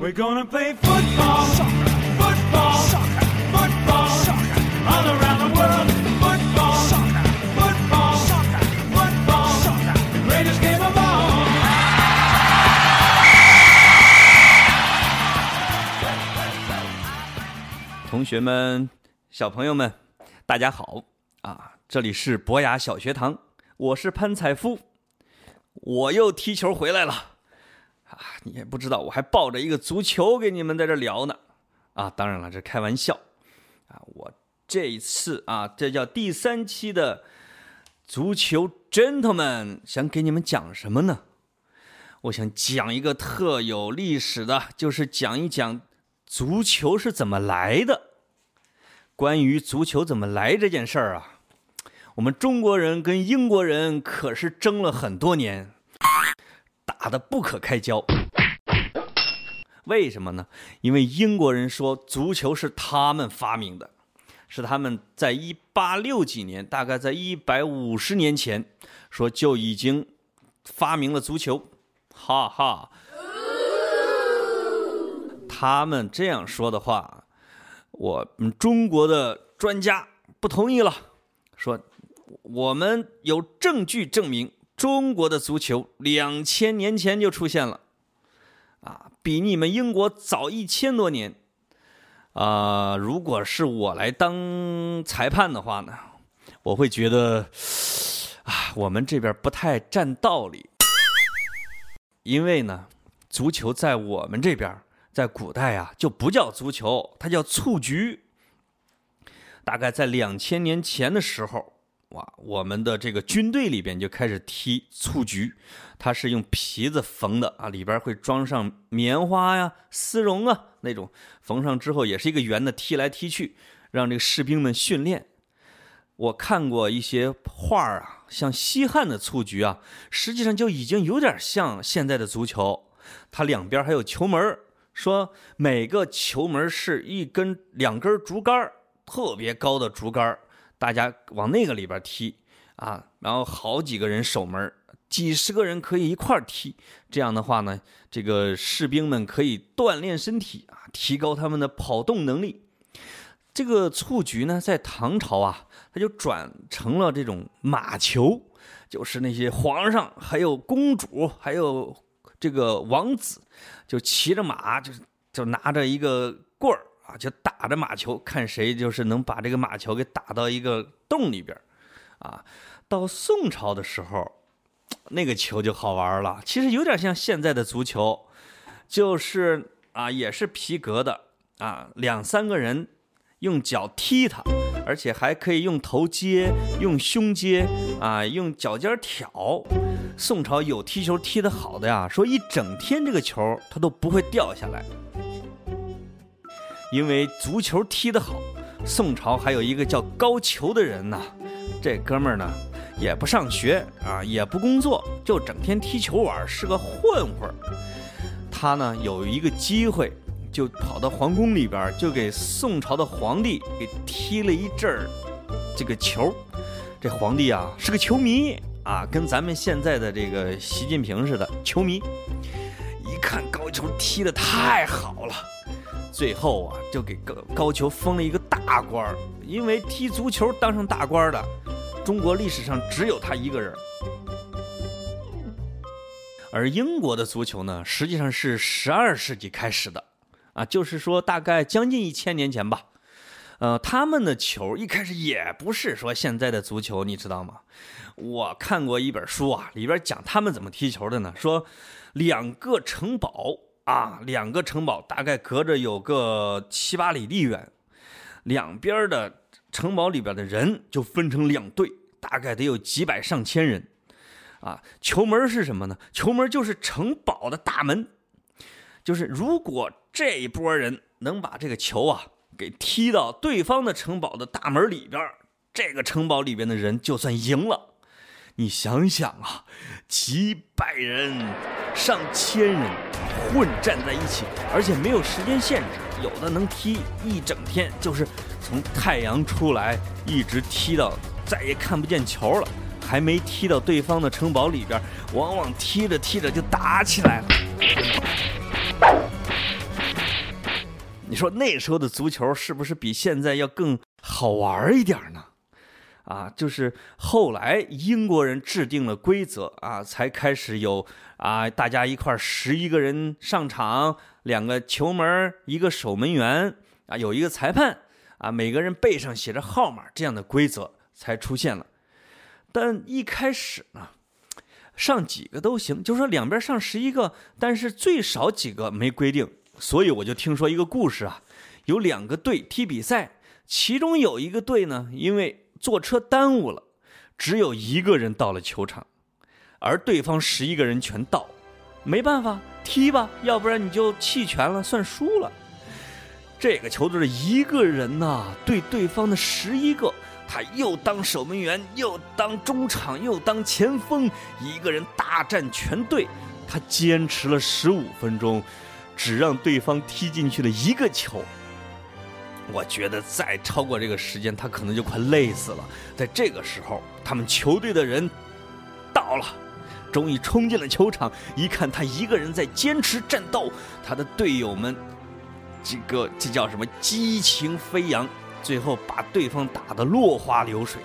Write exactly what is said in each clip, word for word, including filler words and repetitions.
We're gonna play football, soccer, football, soccer, football, soccer, all around the world. Football, soccer, football, soccer, football, soccer, the greatest game of all. 同学们，小朋友们，大家好啊！这里是博雅小学堂，我是潘采夫，我又踢球回来了。 啊，你也不知道，我还抱着一个足球给你们在这聊呢，啊，当然了，这开玩笑，啊，我这一次啊，这叫第三期的足球 gentleman， 想给你们讲什么呢？我想讲一个特有历史的，就是讲一讲足球是怎么来的。关于足球怎么来这件事儿啊，我们中国人跟英国人可是争了很多年。 打得不可开交，为什么呢？因为英国人说足球是他们发明的，是他们在一八六几年，大概在一百五十年前，说就已经发明了足球，哈哈。他们这样说的话，我们中国的专家不同意了，说我们有证据证明。 中国的足球两千年前就出现了，啊，比你们英国早一千多年，啊、呃，如果是我来当裁判的话呢，我会觉得，啊，我们这边不太占道理，因为呢，足球在我们这边，在古代啊就不叫足球，它叫蹴鞠。大概在两千年前的时候。 哇，我们的这个军队里边就开始踢蹴鞠，它是用皮子缝的啊，里边会装上棉花呀、丝绒啊那种，缝上之后也是一个圆的，踢来踢去，让这个士兵们训练。我看过一些画啊，像西汉的蹴鞠啊，实际上就已经有点像现在的足球，它两边还有球门，说每个球门是一根两根竹竿，特别高的竹竿。 大家往那个里边踢啊，然后好几个人守门，几十个人可以一块儿踢。这样的话呢，这个士兵们可以锻炼身体啊，提高他们的跑动能力。这个蹴鞠呢，在唐朝啊，它就转成了这种马球，就是那些皇上、还有公主、还有这个王子，就骑着马，就就拿着一个棍儿。 啊，就打着马球，看谁就是能把这个马球给打到一个洞里边啊，到宋朝的时候，那个球就好玩了，其实有点像现在的足球，就是啊，也是皮革的啊，两三个人用脚踢它，而且还可以用头接、用胸接啊，用脚尖挑。宋朝有踢球踢得好的呀，说一整天这个球它都不会掉下来。 因为足球踢得好，宋朝还有一个叫高俅的人呢、啊。这哥们儿呢，也不上学啊，也不工作，就整天踢球玩，是个混混。他呢有一个机会，就跑到皇宫里边，就给宋朝的皇帝给踢了一阵儿这个球。这皇帝啊是个球迷啊，跟咱们现在的这个习近平似的球迷。一看高俅踢得太好了。 最后啊，就给高高俅封了一个大官儿，因为踢足球当上大官的，中国历史上只有他一个人。而英国的足球呢，实际上是十二世纪开始的，啊，就是说大概将近一千年前吧。呃，他们的球一开始也不是说现在的足球，你知道吗？我看过一本书啊，里边讲他们怎么踢球的呢，说两个城堡。 啊，两个城堡大概隔着有个七八里地远，两边的城堡里边的人就分成两队，大概得有几百上千人。啊，球门是什么呢？球门就是城堡的大门，就是如果这一波人能把这个球啊给踢到对方的城堡的大门里边，这个城堡里边的人就算赢了。你想想啊，几百人，上千人。 混战在一起，而且没有时间限制，有的能踢一整天，就是从太阳出来一直踢到再也看不见球了，还没踢到对方的城堡里边，往往踢着踢着就打起来了。你说那时候的足球是不是比现在要更好玩一点呢？啊，就是后来英国人制定了规则啊，才开始有啊，大家一块十一个人上场，两个球门，一个守门员啊，有一个裁判啊，每个人背上写着号码，这样的规则才出现了。但一开始呢，上几个都行，就说两边上十一个，但是最少几个没规定。所以我就听说一个故事啊，有两个队踢比赛，其中有一个队呢，因为坐车耽误了，只有一个人到了球场，而对方十一个人全到，没办法踢吧，要不然你就弃权了，算输了。这个球队的一个人呢，对对方的十一个，他又当守门员，又当中场，又当前锋，一个人大战全队，他坚持了十五分钟，只让对方踢进去了一个球。我觉得再超过这个时间他可能就快累死了。在这个时候他们球队的人到了，终于冲进了球场，一看他一个人在坚持战斗，他的队友们这个这叫什么激情飞扬，最后把对方打得落花流水。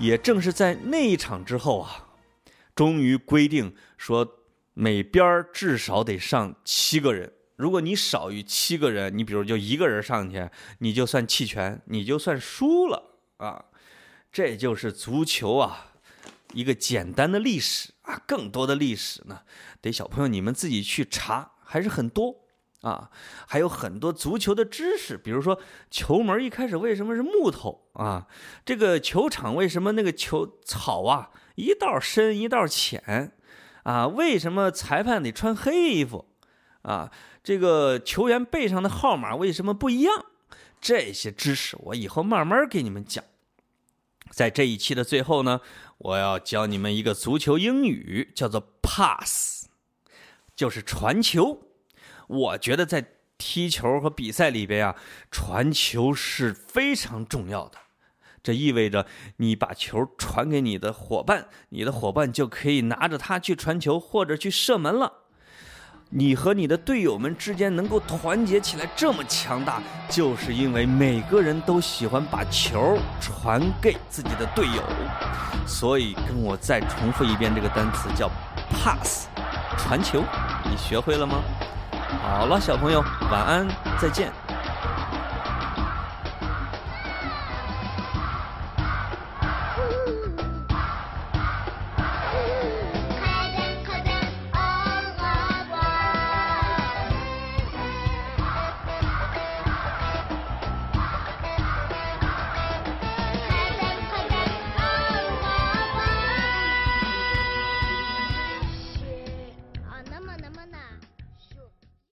也正是在那一场之后啊，终于规定说每边至少得上七个人，如果你少于七个人，你比如就一个人上去，你就算弃权，你就算输了啊！这就是足球啊，一个简单的历史啊，更多的历史呢，得小朋友你们自己去查，还是很多啊，还有很多足球的知识，比如说球门一开始为什么是木头啊？这个球场为什么那个球草啊一道深一道浅？啊，为什么裁判得穿黑衣服？啊，这个球员背上的号码为什么不一样？这些知识我以后慢慢给你们讲。在这一期的最后呢，我要教你们一个足球英语，叫做 pass， 就是传球。我觉得在踢球和比赛里边啊，传球是非常重要的。这意味着你把球传给你的伙伴，你的伙伴就可以拿着它去传球或者去射门了。你和你的队友们之间能够团结起来这么强大，就是因为每个人都喜欢把球传给自己的队友。所以跟我再重复一遍这个单词叫 pass， 传球，你学会了吗？好了，小朋友，晚安，再见。